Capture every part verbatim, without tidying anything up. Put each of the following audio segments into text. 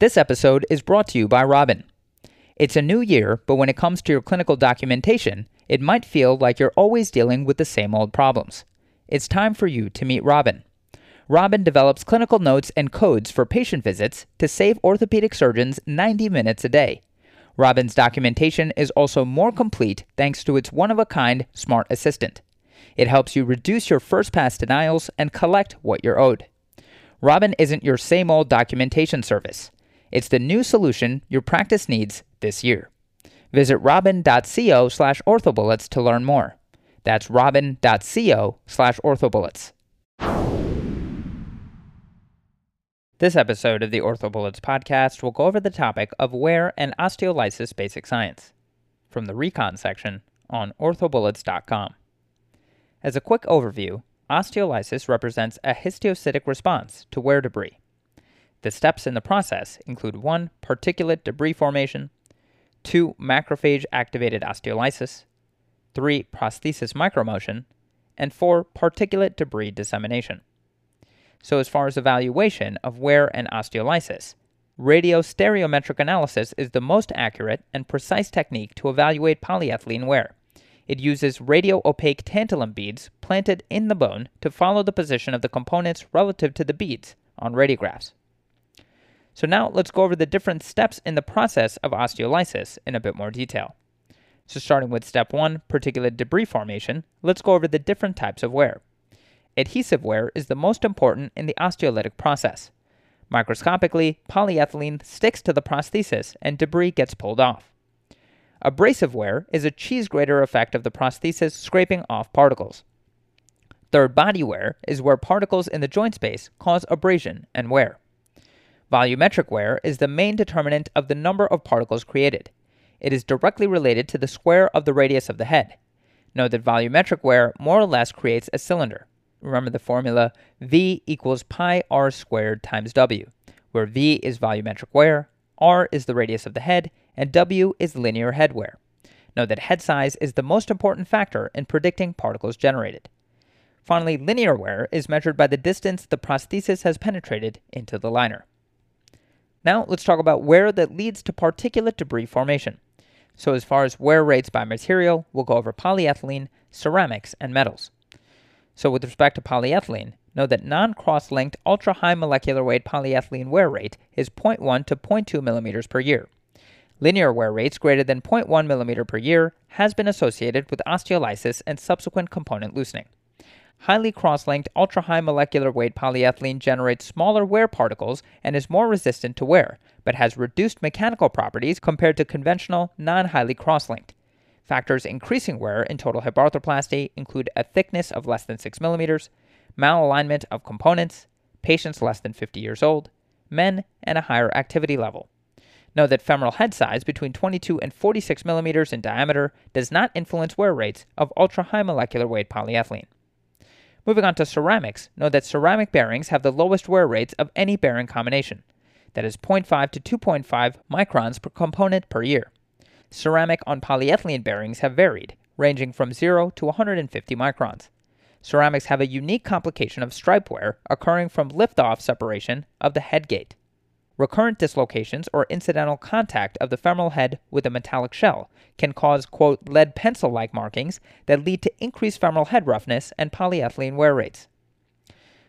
This episode is brought to you by Robin. It's a new year, but when it comes to your clinical documentation, it might feel like you're always dealing with the same old problems. It's time for you to meet Robin. Robin develops clinical notes and codes for patient visits to save orthopedic surgeons ninety minutes a day. Robin's documentation is also more complete thanks to its one-of-a-kind smart assistant. It helps you reduce your first pass denials and collect what you're owed. Robin isn't your same old documentation service. It's the new solution your practice needs this year. Visit robin.co slash orthobullets to learn more. That's robin.co slash orthobullets. This episode of the Orthobullets podcast will go over the topic of wear and osteolysis basic science from the Recon section on orthobullets dot com. As a quick overview, osteolysis represents a histiocytic response to wear debris. The steps in the process include one Particulate debris formation, two macrophage-activated osteolysis, three prosthesis micromotion, and four particulate debris dissemination. So as far as evaluation of wear and osteolysis, radiostereometric analysis is the most accurate and precise technique to evaluate polyethylene wear. It uses radio-opaque tantalum beads planted in the bone to follow the position of the components relative to the beads on radiographs. So now let's go over the different steps in the process of osteolysis in a bit more detail. So starting with step one, particulate debris formation, let's go over the different types of wear. Adhesive wear is the most important in the osteolytic process. Microscopically, polyethylene sticks to the prosthesis and debris gets pulled off. Abrasive wear is a cheese grater effect of the prosthesis scraping off particles. Third body wear is where particles in the joint space cause abrasion and wear. Volumetric wear is the main determinant of the number of particles created. It is directly related to the square of the radius of the head. Note that volumetric wear more or less creates a cylinder. Remember the formula V equals pi r squared times W, where V is volumetric wear, R is the radius of the head, and W is linear head wear. Note that head size is the most important factor in predicting particles generated. Finally, linear wear is measured by the distance the prosthesis has penetrated into the liner. Now let's talk about wear that leads to particulate debris formation. So as far as wear rates by material, we'll go over polyethylene, ceramics, and metals. So with respect to polyethylene, know that non-cross-linked ultra-high molecular weight polyethylene wear rate is zero point one to zero point two millimeters per year. Linear wear rates greater than zero point one millimeter per year has been associated with osteolysis and subsequent component loosening. Highly cross-linked ultra-high molecular weight polyethylene generates smaller wear particles and is more resistant to wear, but has reduced mechanical properties compared to conventional non-highly cross-linked. Factors increasing wear in total hip arthroplasty include a thickness of less than six millimeters, malalignment of components, patients less than fifty years old, men, and a higher activity level. Note that femoral head size between twenty-two and forty-six millimeters in diameter does not influence wear rates of ultra-high molecular weight polyethylene. Moving on to ceramics, note that ceramic bearings have the lowest wear rates of any bearing combination, that is zero point five to two point five microns per component per year. Ceramic on polyethylene bearings have varied, ranging from zero to one hundred fifty microns. Ceramics have a unique complication of stripe wear occurring from lift-off separation of the head gate. Recurrent dislocations or incidental contact of the femoral head with a metallic shell can cause, quote, lead pencil-like markings that lead to increased femoral head roughness and polyethylene wear rates.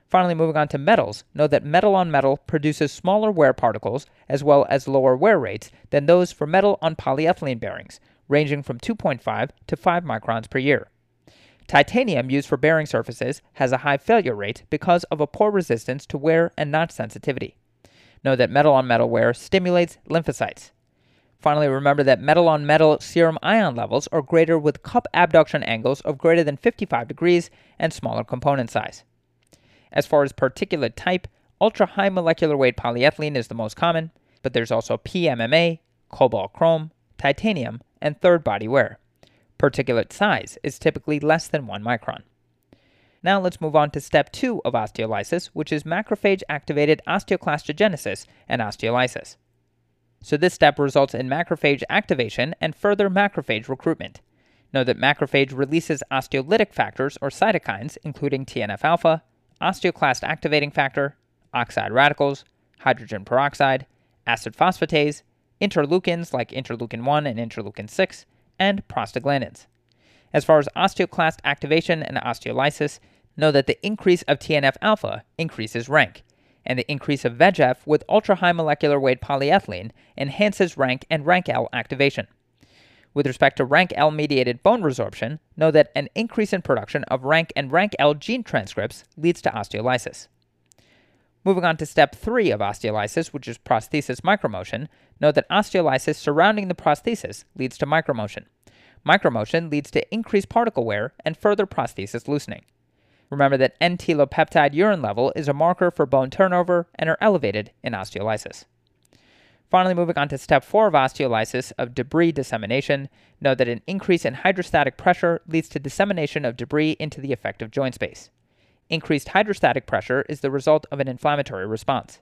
Finally, moving on to metals, note that metal on metal produces smaller wear particles as well as lower wear rates than those for metal on polyethylene bearings, ranging from two point five to five microns per year. Titanium used for bearing surfaces has a high failure rate because of a poor resistance to wear and not sensitivity. Note that metal-on-metal wear stimulates lymphocytes. Finally, remember that metal-on-metal serum ion levels are greater with cup abduction angles of greater than fifty-five degrees and smaller component size. As far as particulate type, ultra-high molecular weight polyethylene is the most common, but there's also P M M A, cobalt chrome, titanium, and third body wear. Particulate size is typically less than one micron. Now let's move on to step two of osteolysis, which is macrophage-activated osteoclastogenesis and osteolysis. So this step results in macrophage activation and further macrophage recruitment. Note that macrophage releases osteolytic factors or cytokines, including T N F alpha, osteoclast activating factor, oxide radicals, hydrogen peroxide, acid phosphatase, interleukins like interleukin one and interleukin six, and prostaglandins. As far as osteoclast activation and osteolysis, know that the increase of T N F alpha increases rank, and the increase of V E G F with ultra-high molecular weight polyethylene enhances rank and rank L activation. With respect to rank L mediated bone resorption, know that an increase in production of rank and rank L gene transcripts leads to osteolysis. Moving on to step three of osteolysis, which is prosthesis micromotion, note that osteolysis surrounding the prosthesis leads to micromotion. Micromotion leads to increased particle wear and further prosthesis loosening. Remember that N telopeptide urine level is a marker for bone turnover and are elevated in osteolysis. Finally, moving on to step four of osteolysis of debris dissemination, note that an increase in hydrostatic pressure leads to dissemination of debris into the effective joint space. Increased hydrostatic pressure is the result of an inflammatory response.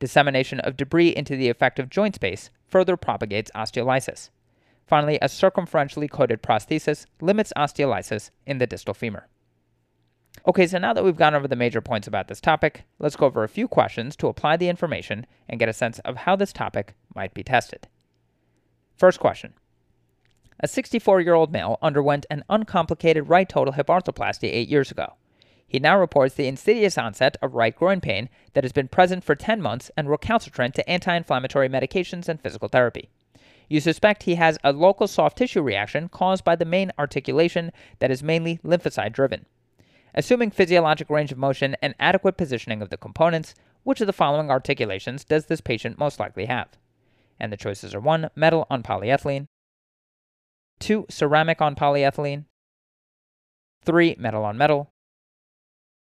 Dissemination of debris into the effective joint space further propagates osteolysis. Finally, a circumferentially coated prosthesis limits osteolysis in the distal femur. Okay, so now that we've gone over the major points about this topic, let's go over a few questions to apply the information and get a sense of how this topic might be tested. First question. A sixty-four-year-old male underwent an uncomplicated right total hip arthroplasty eight years ago. He now reports the insidious onset of right groin pain that has been present for ten months and recalcitrant to anti-inflammatory medications and physical therapy. You suspect he has a local soft tissue reaction caused by the main articulation that is mainly lymphocyte-driven. Assuming physiologic range of motion and adequate positioning of the components, which of the following articulations does this patient most likely have? And the choices are one, metal on polyethylene, two, ceramic on polyethylene, three, metal on metal,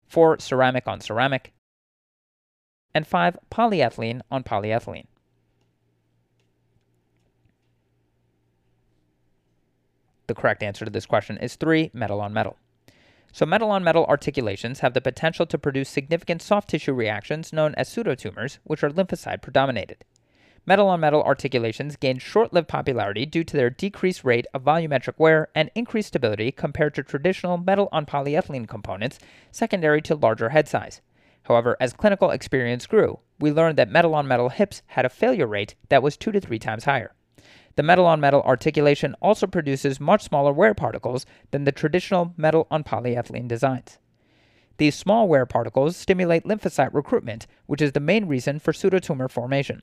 four, ceramic on ceramic, and five, polyethylene on polyethylene. The correct answer to this question is three, metal on metal. So metal on metal articulations have the potential to produce significant soft tissue reactions known as pseudotumors, which are lymphocyte predominated. Metal on metal articulations gained short-lived popularity due to their decreased rate of volumetric wear and increased stability compared to traditional metal on polyethylene components secondary to larger head size. However, as clinical experience grew, we learned that metal on metal hips had a failure rate that was two to three times higher. The metal on metal articulation also produces much smaller wear particles than the traditional metal on polyethylene designs. These small wear particles stimulate lymphocyte recruitment, which is the main reason for pseudotumor formation.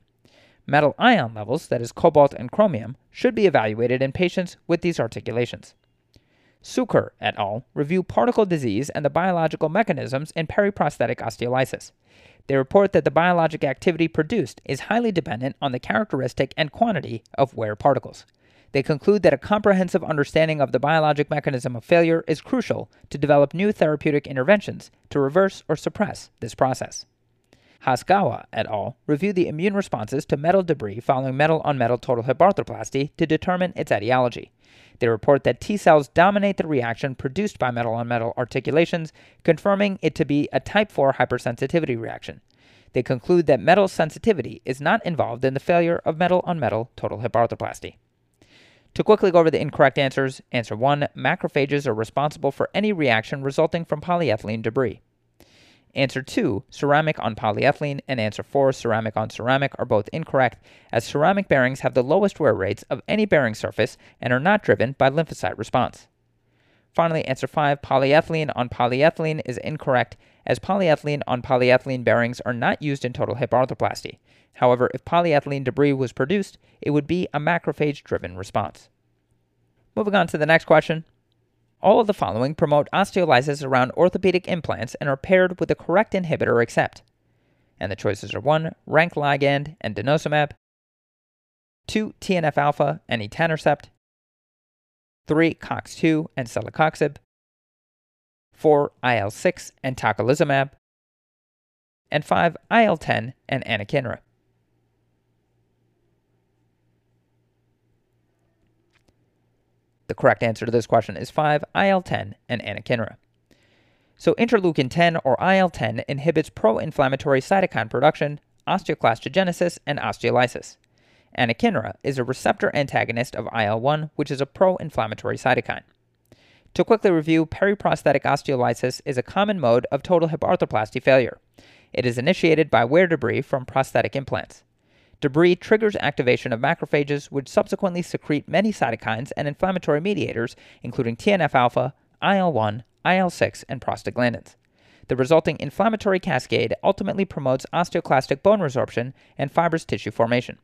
Metal ion levels, that is cobalt and chromium, should be evaluated in patients with these articulations. Sukur et al. Review particle disease and the biological mechanisms in periprosthetic osteolysis. They report that the biologic activity produced is highly dependent on the characteristic and quantity of wear particles. They conclude that a comprehensive understanding of the biologic mechanism of failure is crucial to develop new therapeutic interventions to reverse or suppress this process. Hasegawa et al. Reviewed the immune responses to metal debris following metal-on-metal total hip arthroplasty to determine its etiology. They report that T cells dominate the reaction produced by metal-on-metal articulations, confirming it to be a type four hypersensitivity reaction. They conclude that metal sensitivity is not involved in the failure of metal-on-metal total hip arthroplasty. To quickly go over the incorrect answers, answer one, macrophages are responsible for any reaction resulting from polyethylene debris. Answer two, ceramic on polyethylene, and answer four, ceramic on ceramic, are both incorrect, as ceramic bearings have the lowest wear rates of any bearing surface and are not driven by lymphocyte response. Finally, answer five, polyethylene on polyethylene, is incorrect, as polyethylene on polyethylene bearings are not used in total hip arthroplasty. However, if polyethylene debris was produced, it would be a macrophage-driven response. Moving on to the next question. All of the following promote osteolysis around orthopedic implants and are paired with the correct inhibitor except. And the choices are one, rank ligand and denosumab, two, T N F alpha and etanercept, three, COX two and celecoxib, four, I L six and tocilizumab, and five, I L ten and anakinra. The correct answer to this question is five, I L ten and anakinra. So interleukin ten or I L ten inhibits pro-inflammatory cytokine production, osteoclastogenesis, and osteolysis. Anakinra is a receptor antagonist of I L one, which is a pro-inflammatory cytokine. To quickly review, periprosthetic osteolysis is a common mode of total hip arthroplasty failure. It is initiated by wear debris from prosthetic implants. Debris triggers activation of macrophages, which subsequently secrete many cytokines and inflammatory mediators, including T N F alpha, I L one, I L six, and prostaglandins. The resulting inflammatory cascade ultimately promotes osteoclastic bone resorption and fibrous tissue formation.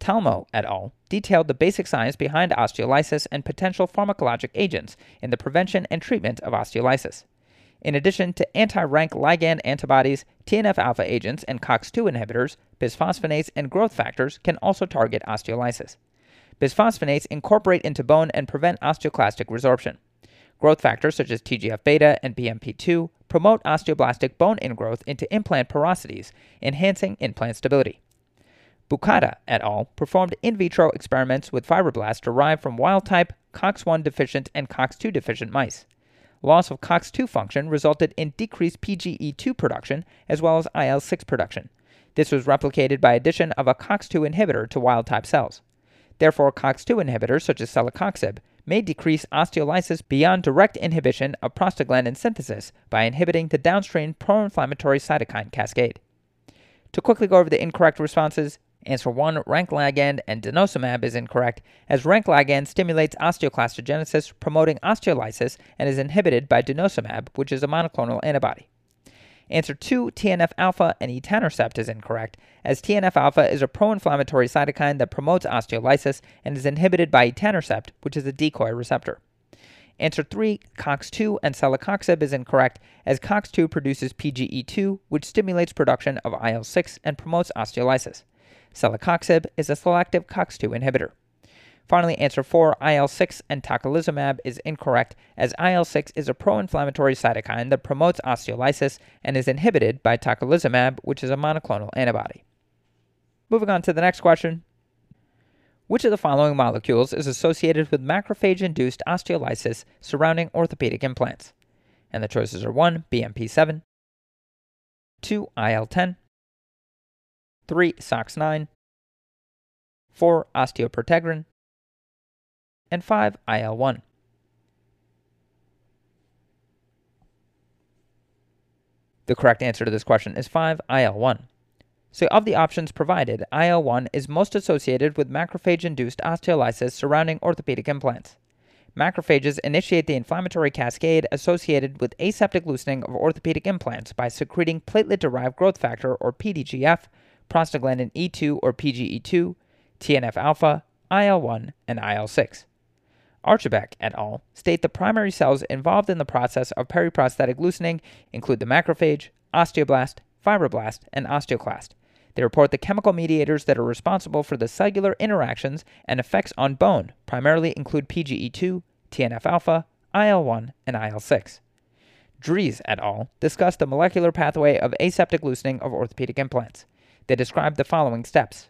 Talmo et al. Detailed the basic science behind osteolysis and potential pharmacologic agents in the prevention and treatment of osteolysis. In addition to anti-rank ligand antibodies, T N F alpha agents and COX two inhibitors, bisphosphonates, and growth factors can also target osteolysis. Bisphosphonates incorporate into bone and prevent osteoclastic resorption. Growth factors such as T G F beta and B M P two promote osteoblastic bone ingrowth into implant porosities, enhancing implant stability. Bucata et al. Performed in vitro experiments with fibroblasts derived from wild-type, COX one deficient, and COX two deficient mice. Loss of COX two function resulted in decreased P G E two production as well as I L six production. This was replicated by addition of a COX two inhibitor to wild-type cells. Therefore, COX two inhibitors such as celecoxib may decrease osteolysis beyond direct inhibition of prostaglandin synthesis by inhibiting the downstream pro-inflammatory cytokine cascade. To quickly go over the incorrect responses, answer one, rank ligand and denosumab is incorrect, as rank ligand stimulates osteoclastogenesis, promoting osteolysis, and is inhibited by denosumab, which is a monoclonal antibody. Answer two, T N F alpha and etanercept is incorrect, as T N F alpha is a pro-inflammatory cytokine that promotes osteolysis and is inhibited by etanercept, which is a decoy receptor. Answer three, COX two and celecoxib is incorrect, as COX two produces P G E two, which stimulates production of I L six and promotes osteolysis. Celecoxib is a selective COX two inhibitor. Finally, answer four, I L six and tocilizumab is incorrect, as I L six is a pro-inflammatory cytokine that promotes osteolysis and is inhibited by tocilizumab, which is a monoclonal antibody. Moving on to the next question. Which of the following molecules is associated with macrophage-induced osteolysis surrounding orthopedic implants? And the choices are one, B M P seven, two, I L ten, three, SOX nine, four, osteoprotegerin, and five, I L one. The correct answer to this question is five, I L one. So of the options provided, I L one is most associated with macrophage-induced osteolysis surrounding orthopedic implants. Macrophages initiate the inflammatory cascade associated with aseptic loosening of orthopedic implants by secreting platelet-derived growth factor, or P D G F, prostaglandin E two, or P G E two, T N F alpha, I L one, and I L six. Archibek et al. State the primary cells involved in the process of periprosthetic loosening include the macrophage, osteoblast, fibroblast, and osteoclast. They report the chemical mediators that are responsible for the cellular interactions and effects on bone primarily include P G E two, T N F alpha, I L one, and I L six. Dries et al. Discuss the molecular pathway of aseptic loosening of orthopedic implants. They describe the following steps.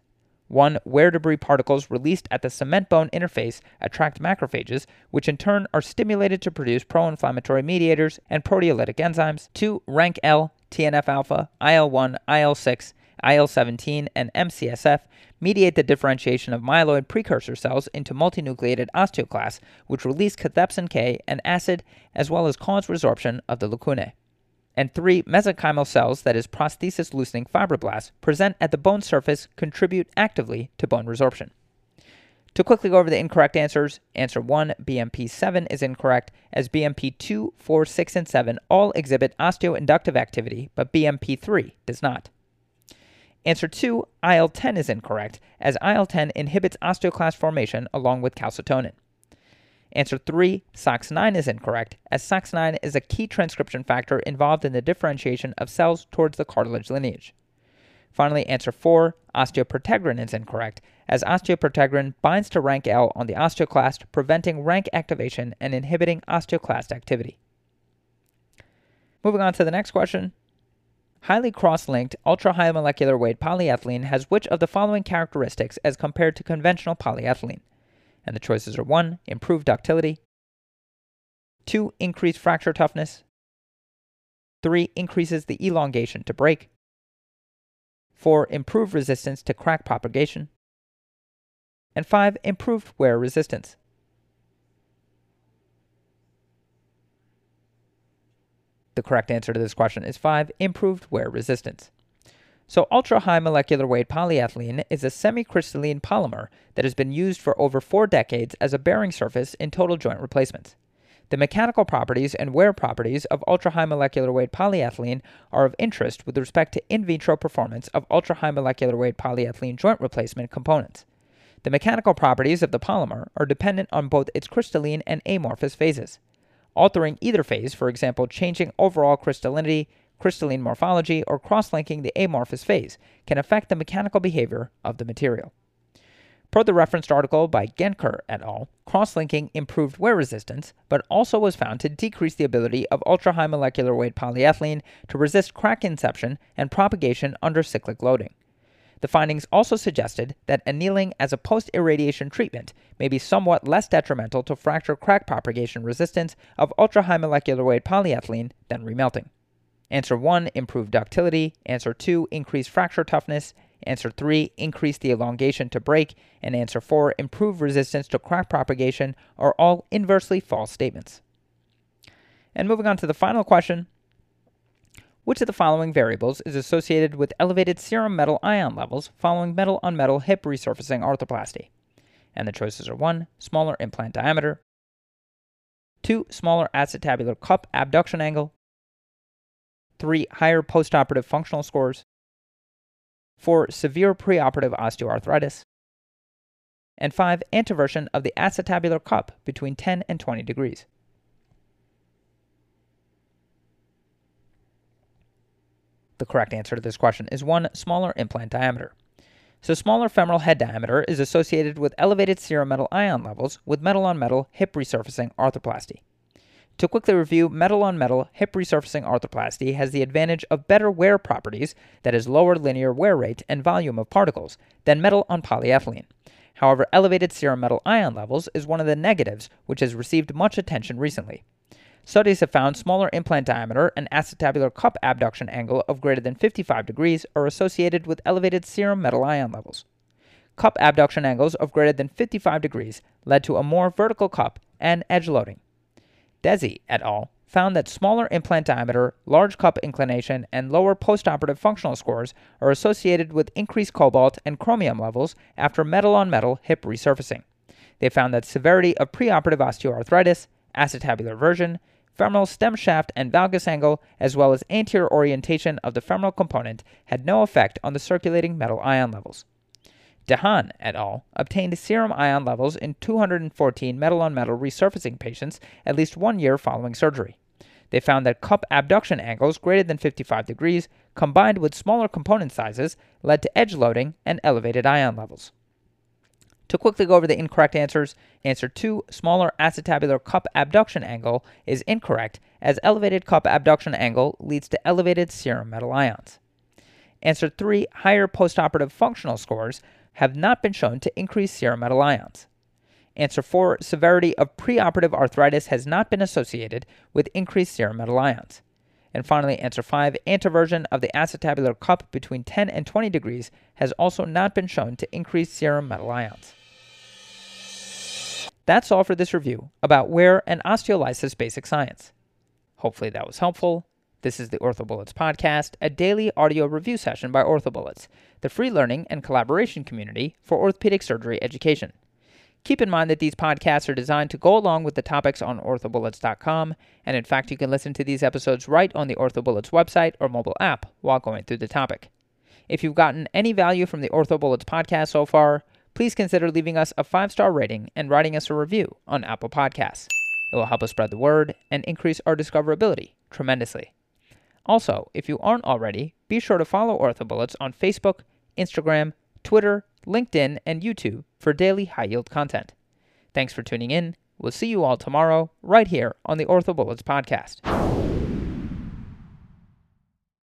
one. Wear debris particles released at the cement-bone interface attract macrophages, which in turn are stimulated to produce pro-inflammatory mediators and proteolytic enzymes. two. RANKL, T N F alpha, I L one, I L six, I L seventeen, and M C S F mediate the differentiation of myeloid precursor cells into multinucleated osteoclasts, which release cathepsin K and acid, as well as cause resorption of the lacunae. And three, mesenchymal cells, that is prosthesis-loosening fibroblasts, present at the bone surface contribute actively to bone resorption. To quickly go over the incorrect answers, answer one, B M P seven is incorrect, as B M P two, four, six, and seven all exhibit osteoinductive activity, but B M P three does not. Answer two, I L ten is incorrect, as I L ten inhibits osteoclast formation along with calcitonin. Answer three, SOX nine is incorrect, as SOX nine is a key transcription factor involved in the differentiation of cells towards the cartilage lineage. Finally, answer four, osteoprotegerin is incorrect, as osteoprotegerin binds to RANKL on the osteoclast, preventing rank activation and inhibiting osteoclast activity. Moving on to the next question. Highly cross-linked, ultra-high molecular weight polyethylene has which of the following characteristics as compared to conventional polyethylene? And the choices are one, improved ductility, two, increased fracture toughness, three, increases the elongation to break, four, improved resistance to crack propagation, and five, improved wear resistance. The correct answer to this question is five, improved wear resistance. So ultra-high molecular weight polyethylene is a semicrystalline polymer that has been used for over four decades as a bearing surface in total joint replacements. The mechanical properties and wear properties of ultra-high molecular weight polyethylene are of interest with respect to in vitro performance of ultra-high molecular weight polyethylene joint replacement components. The mechanical properties of the polymer are dependent on both its crystalline and amorphous phases. Altering either phase, for example, changing overall crystallinity, crystalline morphology, or cross-linking the amorphous phase, can affect the mechanical behavior of the material. Per the referenced article by Genker et al., cross-linking improved wear resistance, but also was found to decrease the ability of ultra-high molecular weight polyethylene to resist crack inception and propagation under cyclic loading. The findings also suggested that annealing as a post-irradiation treatment may be somewhat less detrimental to fracture crack propagation resistance of ultra-high molecular weight polyethylene than remelting. Answer one, improved ductility. Answer two, increased fracture toughness. Answer three, increase the elongation to break, and answer four, improve resistance to crack propagation, are all inversely false statements. And moving on to the final question, which of the following variables is associated with elevated serum metal ion levels following metal-on-metal hip resurfacing arthroplasty? And the choices are one, smaller implant diameter, two, smaller acetabular cup abduction angle, three, higher postoperative functional scores, four, severe preoperative osteoarthritis, and five, antiversion of the acetabular cup between ten and twenty degrees. The correct answer to this question is one, smaller implant diameter. So smaller femoral head diameter is associated with elevated serum metal ion levels with metal-on-metal hip resurfacing arthroplasty. To quickly review, metal-on-metal hip resurfacing arthroplasty has the advantage of better wear properties, that is lower linear wear rate and volume of particles, than metal on polyethylene. However, elevated serum metal ion levels is one of the negatives which has received much attention recently. Studies have found smaller implant diameter and acetabular cup abduction angle of greater than fifty-five degrees are associated with elevated serum metal ion levels. Cup abduction angles of greater than fifty-five degrees led to a more vertical cup and edge loading. Desi et al. Found that smaller implant diameter, large cup inclination, and lower postoperative functional scores are associated with increased cobalt and chromium levels after metal-on-metal hip resurfacing. They found that severity of preoperative osteoarthritis, acetabular version, femoral stem shaft and valgus angle, as well as anterior orientation of the femoral component had no effect on the circulating metal ion levels. Dehan et al. Obtained serum ion levels in two hundred fourteen metal-on-metal resurfacing patients at least one year following surgery. They found that cup abduction angles greater than fifty-five degrees combined with smaller component sizes led to edge loading and elevated ion levels. To quickly go over the incorrect answers, answer two, smaller acetabular cup abduction angle is incorrect as elevated cup abduction angle leads to elevated serum metal ions. Answer three, higher postoperative functional scores have not been shown to increase serum metal ions. Answer four, severity of preoperative arthritis has not been associated with increased serum metal ions. And finally, answer five, antiversion of the acetabular cup between ten and twenty degrees has also not been shown to increase serum metal ions. That's all for this review about wear and osteolysis basic science. Hopefully that was helpful. This is the Orthobullets podcast, a daily audio review session by Orthobullets, the free learning and collaboration community for orthopedic surgery education. Keep in mind that these podcasts are designed to go along with the topics on orthobullets dot com, and in fact, you can listen to these episodes right on the Orthobullets website or mobile app while going through the topic. If you've gotten any value from the Orthobullets podcast so far, please consider leaving us a five-star rating and writing us a review on Apple Podcasts. It will help us spread the word and increase our discoverability tremendously. Also, if you aren't already, be sure to follow Orthobullets on Facebook, Instagram, Twitter, LinkedIn, and YouTube for daily high-yield content. Thanks for tuning in. We'll see you all tomorrow right here on the Orthobullets podcast.